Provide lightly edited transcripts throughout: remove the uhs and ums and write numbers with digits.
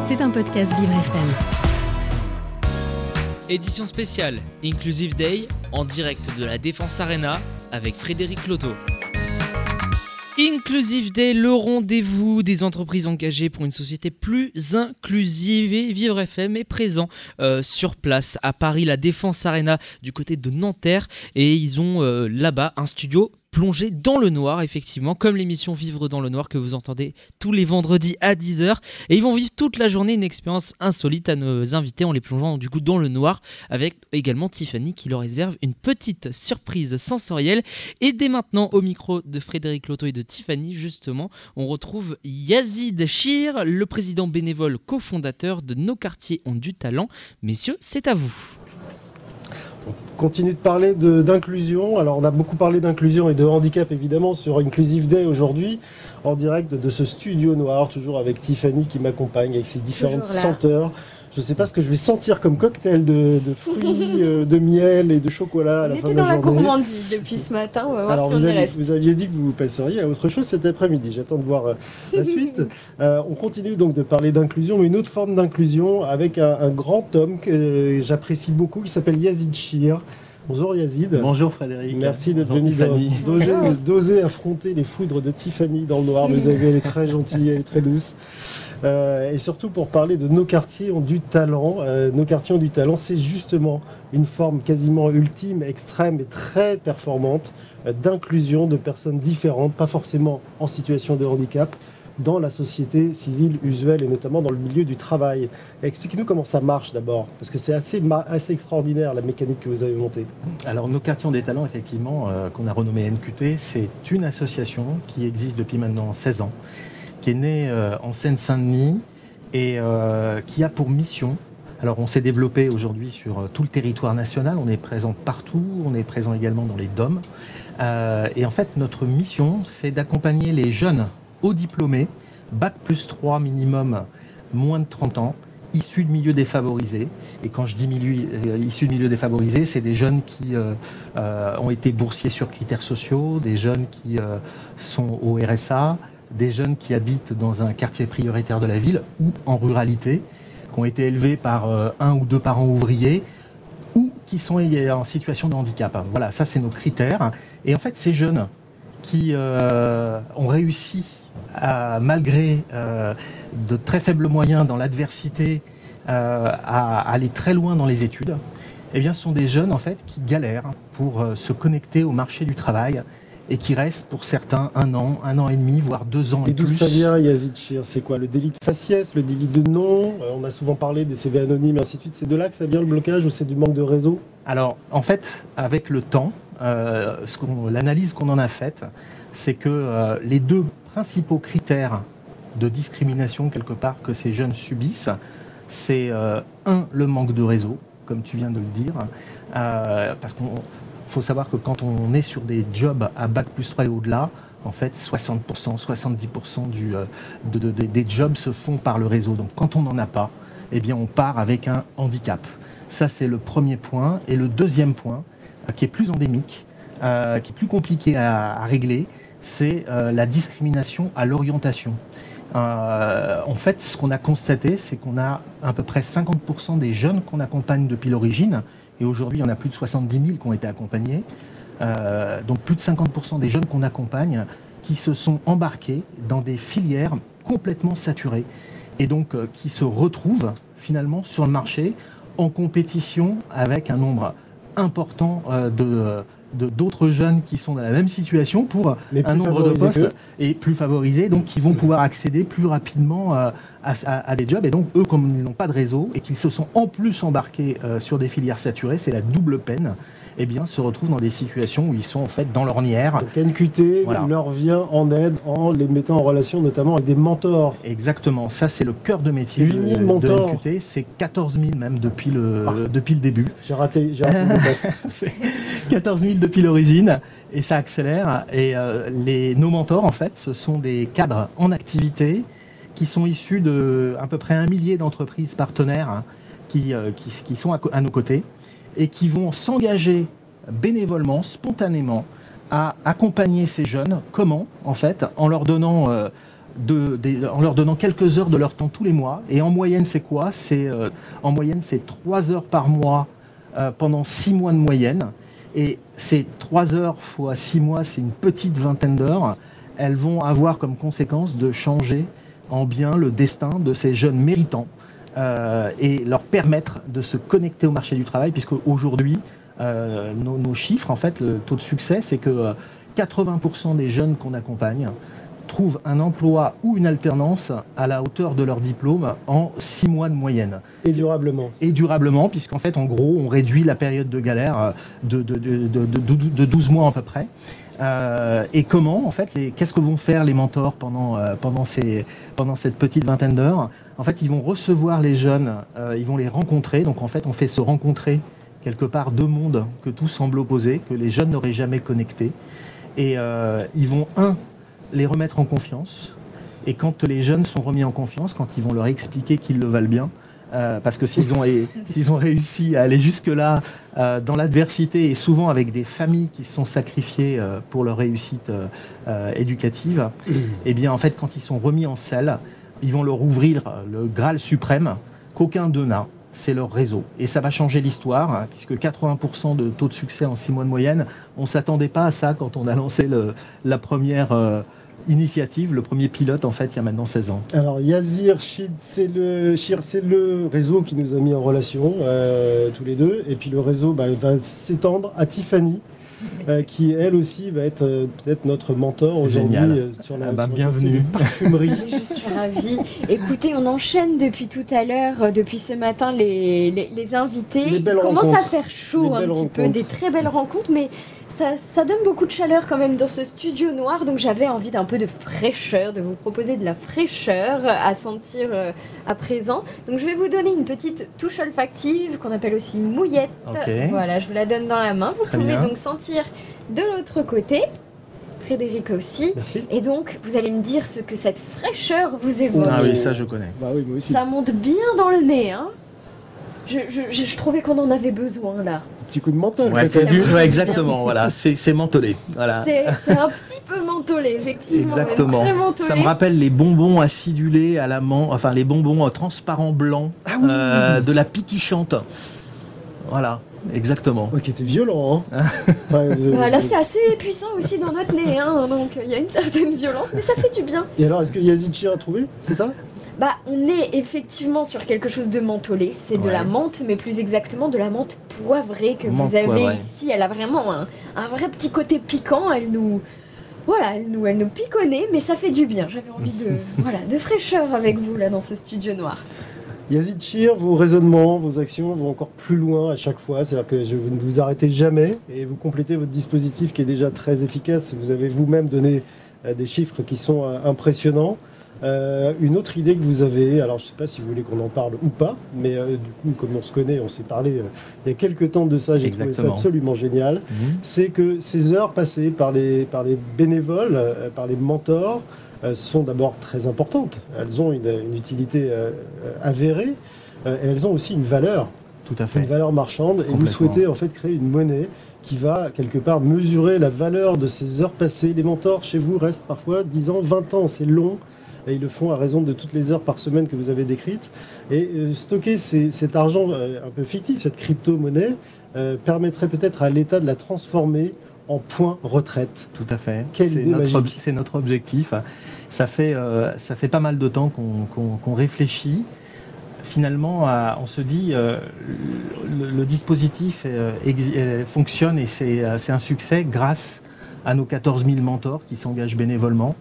C'est un podcast Vivre FM. Édition spéciale Inclusive Day en direct de la Défense Arena avec Frédéric Lotto. Inclusive Day, le rendez-vous des entreprises engagées pour une société plus inclusive. Et Vivre FM est présent sur place à Paris, la Défense Arena du côté de Nanterre. Et ils ont là-bas un studio plongé dans le noir, effectivement, comme l'émission Vivre dans le noir que vous entendez tous les vendredis à 10h. Et ils vont vivre toute la journée une expérience insolite à nos invités en les plongeant du coup dans le noir, avec également Tiffany qui leur réserve une petite surprise sensorielle. Et dès maintenant, au micro de Frédéric Lotto et de Tiffany, justement, on retrouve Yazid Chir, le président bénévole cofondateur de Nos Quartiers ont du talent. Messieurs, c'est à vous. On continue de parler d'inclusion. Alors, on a beaucoup parlé d'inclusion et de handicap, évidemment, sur Inclusive Day aujourd'hui, en direct de ce studio noir, toujours avec Tiffany qui m'accompagne, avec ses différentes senteurs. Je ne sais pas ce que je vais sentir comme cocktail de fruits, de miel et de chocolat à la fin de la journée. On était dans la gourmandise depuis ce matin, on va voir. Alors si on y reste. Vous aviez dit que vous passeriez à autre chose cet après-midi, j'attends de voir la suite. On continue donc de parler d'inclusion, mais une autre forme d'inclusion avec un grand homme que j'apprécie beaucoup qui s'appelle Yazid Chir. Bonjour Yazid. Bonjour Frédéric. Merci d'être venu d'oser affronter les foudres de Tiffany dans le noir. Vous avez vu, elle est très gentille, elle est très douce. Et surtout pour parler de Nos Quartiers ont du talent. Nos Quartiers ont du talent, c'est justement une forme quasiment ultime, extrême et très performante d'inclusion de personnes différentes, pas forcément en situation de handicap, dans la société civile usuelle et notamment dans le milieu du travail. Expliquez-nous comment ça marche d'abord, parce que c'est assez extraordinaire la mécanique que vous avez montée. Alors Nos Quartiers ont des talents, effectivement, qu'on a renommé NQT, c'est une association qui existe depuis maintenant 16 ans, qui est née en Seine-Saint-Denis et qui a pour mission, alors on s'est développé aujourd'hui sur tout le territoire national, on est présent partout, on est présent également dans les DOM, et en fait notre mission c'est d'accompagner les jeunes aux diplômés, bac plus 3 minimum, moins de 30 ans, issus de milieux défavorisés. Et quand je dis issus de milieux défavorisés, c'est des jeunes qui ont été boursiers sur critères sociaux, des jeunes qui sont au RSA, des jeunes qui habitent dans un quartier prioritaire de la ville ou en ruralité, qui ont été élevés par un ou deux parents ouvriers ou qui sont en situation de handicap. Voilà, ça c'est nos critères. Et en fait, ces jeunes qui ont réussi malgré de très faibles moyens dans l'adversité, à aller très loin dans les études, eh bien, ce sont des jeunes en fait, qui galèrent pour se connecter au marché du travail et qui restent pour certains un an et demi, voire 2 ans et plus. Et d'où ça vient, Yazid Chir ? C'est quoi ? Le délit de faciès, le délit de nom ? On a souvent parlé des CV anonymes, ainsi de suite. C'est de là que ça vient le blocage ou c'est du manque de réseau ? Alors, en fait, avec le temps, l'analyse qu'on en a faite, c'est que les deux principaux critères de discrimination quelque part que ces jeunes subissent, c'est le manque de réseau, comme tu viens de le dire, parce qu'il faut savoir que quand on est sur des jobs à bac plus 3 et au-delà, en fait 60%, 70% des jobs se font par le réseau. Donc quand on n'en a pas, eh bien, on part avec un handicap. Ça c'est le premier point. Et le deuxième point, qui est plus endémique, qui est plus compliqué à régler, c'est la discrimination à l'orientation. En fait, ce qu'on a constaté, c'est qu'on a à peu près 50% des jeunes qu'on accompagne depuis l'origine, et aujourd'hui, il y en a plus de 70 000 qui ont été accompagnés, donc plus de 50% des jeunes qu'on accompagne qui se sont embarqués dans des filières complètement saturées, et donc qui se retrouvent finalement sur le marché en compétition avec un nombre important d'autres jeunes qui sont dans la même situation pour un nombre de postes et plus favorisés, donc qui vont pouvoir accéder plus rapidement à des jobs. Et donc eux, comme ils n'ont pas de réseau et qu'ils se sont en plus embarqués sur des filières saturées, c'est la double peine. Eh bien, se retrouvent dans des situations où ils sont en fait dans l'ornière. Donc NQT leur vient en aide en les mettant en relation notamment avec des mentors. Exactement, ça c'est le cœur de métier de NQT, c'est 14 000 même depuis le début. J'ai raté c'est 14 000 depuis l'origine et ça accélère. Et nos mentors en fait, ce sont des cadres en activité qui sont issus de à peu près 1 millier d'entreprises partenaires qui sont à nos côtés, et qui vont s'engager bénévolement, spontanément, à accompagner ces jeunes. Comment ? En fait, en leur donnant en leur donnant quelques heures de leur temps tous les mois. Et en moyenne, c'est quoi ? En moyenne, c'est 3 heures par mois pendant 6 mois de moyenne. Et ces 3 heures fois 6 mois, c'est une petite vingtaine d'heures. Elles vont avoir comme conséquence de changer en bien le destin de ces jeunes méritants et leur permettre de se connecter au marché du travail, puisque aujourd'hui, nos chiffres, en fait, le taux de succès, c'est que 80% des jeunes qu'on accompagne trouvent un emploi ou une alternance à la hauteur de leur diplôme en 6 mois de moyenne. Et durablement. Et durablement, puisqu'en fait, en gros, on réduit la période de galère de 12 mois à peu près. Et comment, en fait, qu'est-ce que vont faire les mentors pendant cette petite vingtaine d'heures ? En fait, ils vont recevoir les jeunes, ils vont les rencontrer. Donc, en fait, on fait se rencontrer quelque part deux mondes que tout semble opposé, que les jeunes n'auraient jamais connectés. Et ils vont, les remettre en confiance. Et quand les jeunes sont remis en confiance, quand ils vont leur expliquer qu'ils le valent bien, parce que s'ils ont réussi à aller jusque-là dans l'adversité, et souvent avec des familles qui se sont sacrifiées pour leur réussite éducative, eh bien en fait, quand ils sont remis en selle, ils vont leur ouvrir le Graal suprême qu'aucun d'eux n'a. C'est leur réseau. Et ça va changer l'histoire, hein, puisque 80% de taux de succès en 6 mois de moyenne, on ne s'attendait pas à ça quand on a lancé la première initiative, le premier pilote, en fait, il y a maintenant 16 ans. Alors, Yazid Chir, c'est le réseau qui nous a mis en relation, tous les deux. Et puis le réseau va s'étendre à Tiffany, qui, elle aussi, va être peut-être notre mentor aujourd'hui sur la bienvenue parfumerie. Je suis ravie. Écoutez, on enchaîne depuis tout à l'heure, depuis ce matin, les invités. Il commence à faire chaud un petit peu, des très belles rencontres, mais ça donne beaucoup de chaleur quand même dans ce studio noir, donc j'avais envie d'un peu de fraîcheur, de vous proposer de la fraîcheur à sentir à présent. Donc je vais vous donner une petite touche olfactive qu'on appelle aussi mouillette. Okay. Voilà, je vous la donne dans la main. Vous pouvez donc sentir de l'autre côté. Frédéric aussi. Merci. Et donc, vous allez me dire ce que cette fraîcheur vous évoque. Ah oui, ça je connais. Bah oui, moi aussi. Ça monte bien dans le nez, hein. Je trouvais qu'on en avait besoin là. Petit coup de menthol. Ouais, exactement, voilà, c'est mentholé. Voilà. C'est un petit peu mentholé, effectivement. Exactement. Très mentholé. Ça me rappelle les bonbons acidulés à la enfin les bonbons transparents blancs de la piquichante. Voilà, exactement. Ok, t'es violent, hein. Voilà, c'est assez puissant aussi dans notre nez, hein, donc il y a une certaine violence, mais ça fait du bien. Et alors, est-ce que Yazid Chir a trouvé, c'est ça ? Bah, on est effectivement sur quelque chose de mentholé, c'est de la menthe, mais plus exactement de la menthe poivrée que vous avez ici. Elle a vraiment un vrai petit côté piquant, elle nous pique au nez, mais ça fait du bien. J'avais envie de fraîcheur avec vous là dans ce studio noir. Yazid Chir, vos raisonnements, vos actions vont encore plus loin à chaque fois, c'est-à-dire que vous ne vous arrêtez jamais et vous complétez votre dispositif qui est déjà très efficace. Vous avez vous-même donné des chiffres qui sont impressionnants. Une autre idée que vous avez, alors je ne sais pas si vous voulez qu'on en parle ou pas, mais du coup, comme on se connaît, on s'est parlé il y a quelques temps de ça, j'ai trouvé ça absolument génial, c'est que ces heures passées par les bénévoles, par les mentors, sont d'abord très importantes. Elles ont une utilité avérée, et elles ont aussi une valeur, tout à fait, une valeur marchande, et vous souhaitez en fait créer une monnaie qui va quelque part mesurer la valeur de ces heures passées. Les mentors chez vous restent parfois 10 ans, 20 ans, c'est long. Et ils le font à raison de toutes les heures par semaine que vous avez décrites. Et stocker cet argent un peu fictif, cette crypto-monnaie, permettrait peut-être à l'État de la transformer en points retraite. Tout à fait. C'est notre objectif. Ça fait pas mal de temps qu'on réfléchit. Finalement, on se dit le dispositif fonctionne et c'est un succès grâce à nos 14 000 mentors qui s'engagent bénévolement.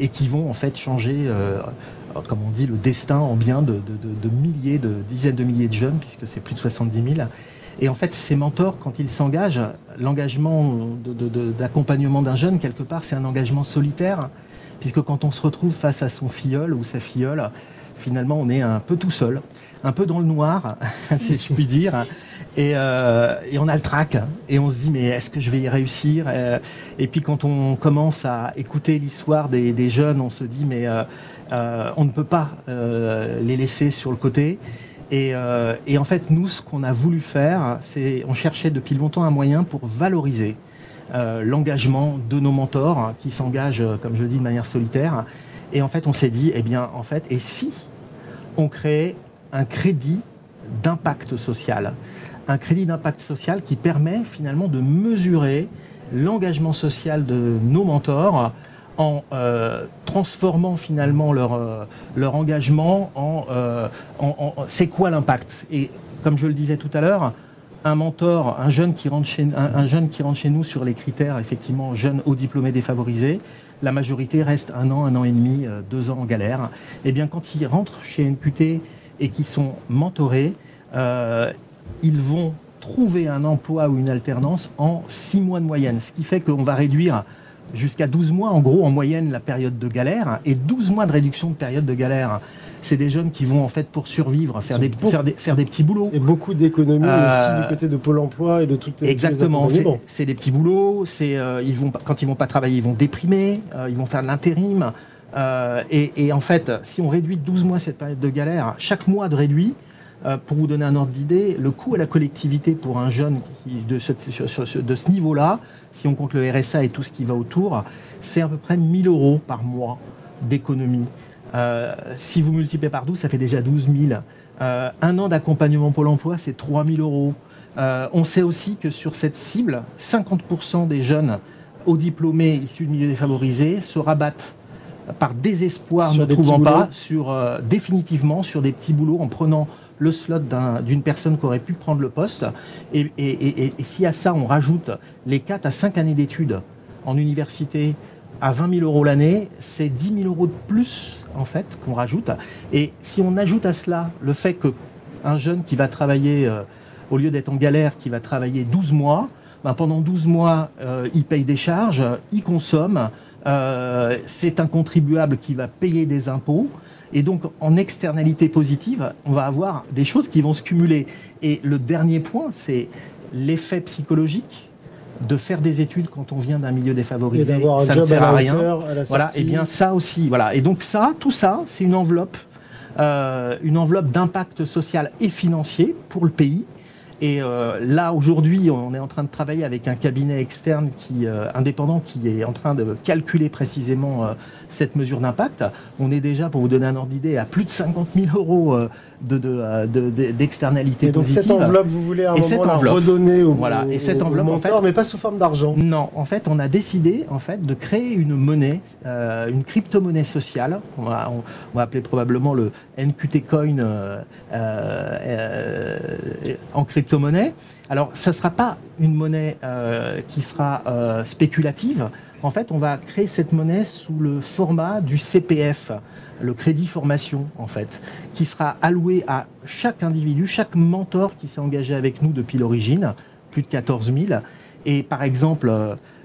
Et qui vont en fait changer, comme on dit, le destin en bien de milliers, de dizaines de milliers de jeunes, puisque c'est plus de 70 000. Et en fait, ces mentors, quand ils s'engagent, l'engagement d'accompagnement d'un jeune, quelque part, c'est un engagement solitaire, puisque quand on se retrouve face à son filleul ou sa filleule, finalement, on est un peu tout seul, un peu dans le noir, si je puis dire. Et on a le trac et on se dit mais est-ce que je vais y réussir, et puis quand on commence à écouter l'histoire des jeunes, on se dit mais on ne peut pas les laisser sur le côté, et en fait nous, ce qu'on a voulu faire, c'est on cherchait depuis longtemps un moyen pour valoriser l'engagement de nos mentors qui s'engagent, comme je le dis, de manière solitaire. Et en fait, on s'est dit, eh bien, en fait, et si on crée un crédit d'impact social? Un crédit d'impact social qui permet finalement de mesurer l'engagement social de nos mentors en transformant finalement leur engagement c'est quoi l'impact? Et comme je le disais tout à l'heure, un mentor, un jeune qui rentre chez nous sur les critères, effectivement, jeune haut diplômé défavorisé, la majorité reste 1 an, 1 an et demi, 2 ans en galère. Et bien, quand ils rentrent chez NQT et qu'ils sont mentorés, ils vont trouver un emploi ou une alternance en 6 mois de moyenne, ce qui fait qu'on va réduire jusqu'à 12 mois, en gros, en moyenne, la période de galère, et 12 mois de réduction de période de galère. C'est des jeunes qui vont, en fait, pour survivre, faire des petits boulots. Et beaucoup d'économies aussi du côté de Pôle emploi et de toutes les... Exactement, c'est des petits boulots, quand ils ne vont pas travailler, ils vont déprimer, ils vont faire de l'intérim. Et en fait, si on réduit 12 mois cette période de galère, chaque mois de réduit, pour vous donner un ordre d'idée, le coût à la collectivité pour un jeune de ce niveau-là, si on compte le RSA et tout ce qui va autour, c'est à peu près 1 000 euros par mois d'économie. Si vous multipliez par 12, ça fait déjà 12 000. 1 an d'accompagnement Pôle emploi, c'est 3 000 euros. On sait aussi que sur cette cible, 50% des jeunes hauts diplômés issus de milieux défavorisés se rabattent par désespoir, ne trouvant pas, définitivement sur des petits boulots en prenant le slot d'une personne qui aurait pu prendre le poste. Et si à ça, on rajoute les 4 à 5 années d'études en université à 20 000 euros l'année, c'est 10 000 euros de plus, en fait, qu'on rajoute. Et si on ajoute à cela le fait qu'un jeune qui va travailler, au lieu d'être en galère, qui va travailler 12 mois, ben pendant 12 mois, il paye des charges, il consomme, c'est un contribuable qui va payer des impôts. Et donc, en externalité positive, on va avoir des choses qui vont se cumuler. Et le dernier point, c'est l'effet psychologique de faire des études quand on vient d'un milieu défavorisé. Et d'avoir un job sert à rien. Voilà. Et bien ça aussi. Voilà. Et donc ça, tout ça, c'est une enveloppe d'impact social et financier pour le pays. Et là, aujourd'hui, on est en train de travailler avec un cabinet externe indépendant qui est en train de calculer précisément cette mesure d'impact. On est déjà, pour vous donner un ordre d'idée, à plus de 50 000 euros d'externalité positive. Et donc cette enveloppe, vous voulez à un moment la redonner au mentor, en fait, mais pas sous forme d'argent? Non, en fait, on a décidé de créer une monnaie, une crypto-monnaie sociale, on va appeler probablement le NQT Coin en crypto-monnaie. Alors, ça ne sera pas une monnaie qui sera spéculative. En fait, on va créer cette monnaie sous le format du CPF, le crédit formation, en fait, qui sera alloué à chaque individu, chaque mentor qui s'est engagé avec nous depuis l'origine, plus de 14 000. Et par exemple,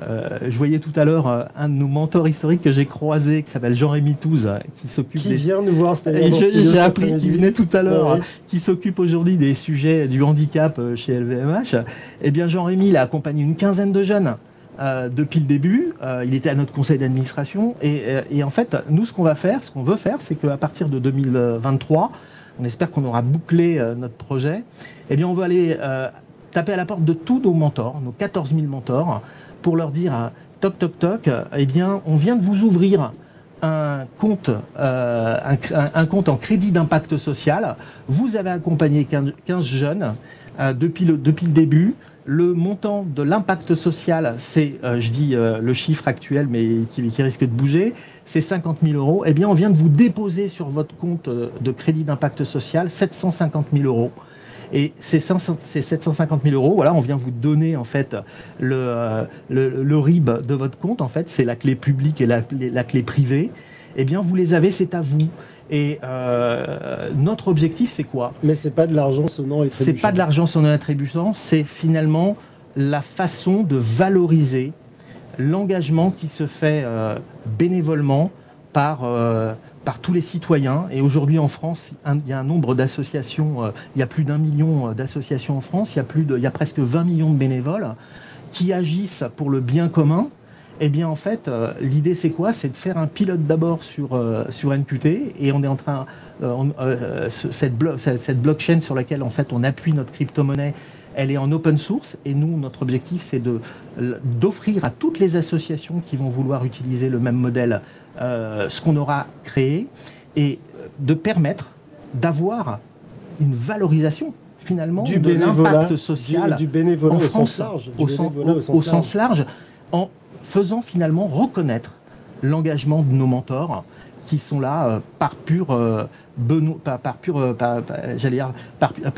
je voyais tout à l'heure un de nos mentors historiques que j'ai croisé, qui s'appelle Jean-Rémi Touze, qui s'occupe... Qui vient nous voir, j'ai appris qu'il venait tout à l'heure, ouais. Qui s'occupe aujourd'hui des sujets du handicap chez LVMH. Eh bien, Jean-Rémi, il a accompagné une quinzaine de jeunes. Depuis le début, il était à notre conseil d'administration et en fait, nous, ce qu'on veut faire, c'est qu'à partir de 2023, on espère qu'on aura bouclé notre projet. Eh bien, on veut aller taper à la porte de tous nos mentors, nos 14 000 mentors, pour leur dire toc toc toc. Eh bien, on vient de vous ouvrir un compte en crédit d'impact social. Vous avez accompagné 15 jeunes depuis le début. Le montant de l'impact social, c'est, le chiffre actuel, mais qui risque de bouger, c'est 50 000 euros. Eh bien, on vient de vous déposer sur votre compte de crédit d'impact social 750 000 euros. Et ces 750 000 euros, voilà, on vient vous donner, en fait, le RIB de votre compte. En fait, c'est la clé publique et la clé privée. Eh bien, vous les avez, c'est à vous. Et notre objectif, c'est quoi? Mais c'est pas de l'argent sonnant et trébuchant. C'est pas de l'argent sonnant et trébuchant, c'est finalement la façon de valoriser l'engagement qui se fait bénévolement par tous les citoyens. Et aujourd'hui, en France, il y a un nombre d'associations, il y a plus d'1 million d'associations en France, il y a presque 20 millions de bénévoles qui agissent pour le bien commun. Eh bien, en fait, l'idée, c'est quoi? C'est de faire un pilote d'abord sur NQT, et on est en train... cette blockchain sur laquelle, en fait, on appuie notre crypto-monnaie, elle est en open source et nous, notre objectif, c'est d'offrir à toutes les associations qui vont vouloir utiliser le même modèle ce qu'on aura créé et de permettre d'avoir une valorisation finalement du de l'impact social du bénévolat en France, au sens large, en faisant finalement reconnaître l'engagement de nos mentors qui sont là par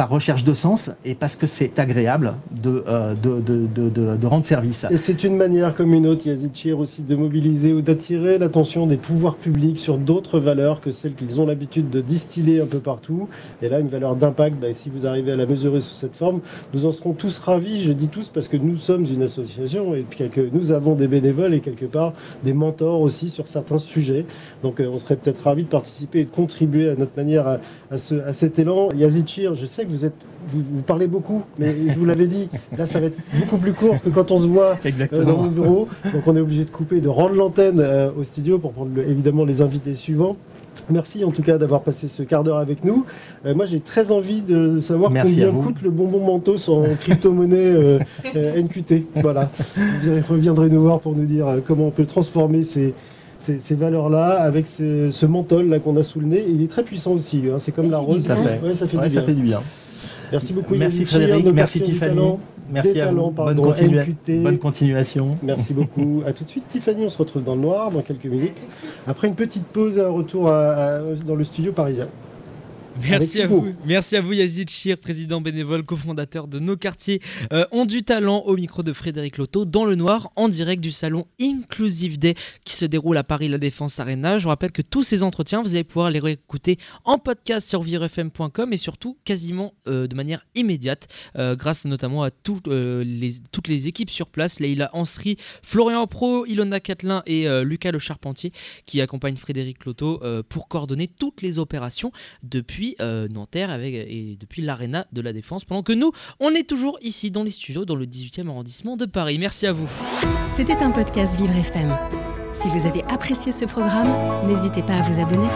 recherche de sens et parce que c'est agréable de rendre service. Et c'est une manière comme une autre, Yazid Chir, aussi de mobiliser ou d'attirer l'attention des pouvoirs publics sur d'autres valeurs que celles qu'ils ont l'habitude de distiller un peu partout. Et là, une valeur d'impact, si vous arrivez à la mesurer sous cette forme, nous en serons tous ravis. Je dis tous parce que nous sommes une association et que nous avons des bénévoles et quelque part des mentors aussi sur certains sujets. Donc on serait peut-être ravis de participer et de contribuer à notre manière à cet élan. Yazid Chir, je sais que vous parlez beaucoup, mais je vous l'avais dit, là ça va être beaucoup plus court que quand on se voit dans mon bureau, donc on est obligé de couper, de rendre l'antenne au studio pour prendre évidemment les invités suivants. Merci en tout cas d'avoir passé ce quart d'heure avec nous. Moi j'ai très envie de savoir combien coûte le bonbon Mentos en crypto-monnaie NQT. Voilà, vous reviendrez nous voir pour nous dire comment on peut transformer ces valeurs-là, avec ce menthol là qu'on a sous le nez, il est très puissant aussi. Hein. C'est comme la rose. Ça fait du bien. Merci beaucoup. Merci Frédéric. Merci Tiffany. Merci à vous. Bonne continuation. Merci beaucoup. À tout de suite Tiffany. On se retrouve dans le noir dans quelques minutes. Après une petite pause et un retour dans le studio parisien. Merci à vous. Merci à vous Yazid Chir, président bénévole, cofondateur de Nos Quartiers ont du talent, au micro de Frédéric Lotto, dans le noir, en direct du salon Inclusive Day qui se déroule à Paris, la Défense Arena. Je vous rappelle que tous ces entretiens, vous allez pouvoir les réécouter en podcast sur vivrefm.com et surtout quasiment de manière immédiate grâce notamment à toutes les équipes sur place, Leïla Anserie, Florian Pro, Ilona Catlin et Lucas Le Charpentier qui accompagnent Frédéric Lotto pour coordonner toutes les opérations depuis Nanterre et depuis l'aréna de la Défense, pendant que nous, on est toujours ici dans les studios, dans le 18e arrondissement de Paris. Merci à vous. C'était un podcast Vivre FM. Si vous avez apprécié ce programme, n'hésitez pas à vous abonner.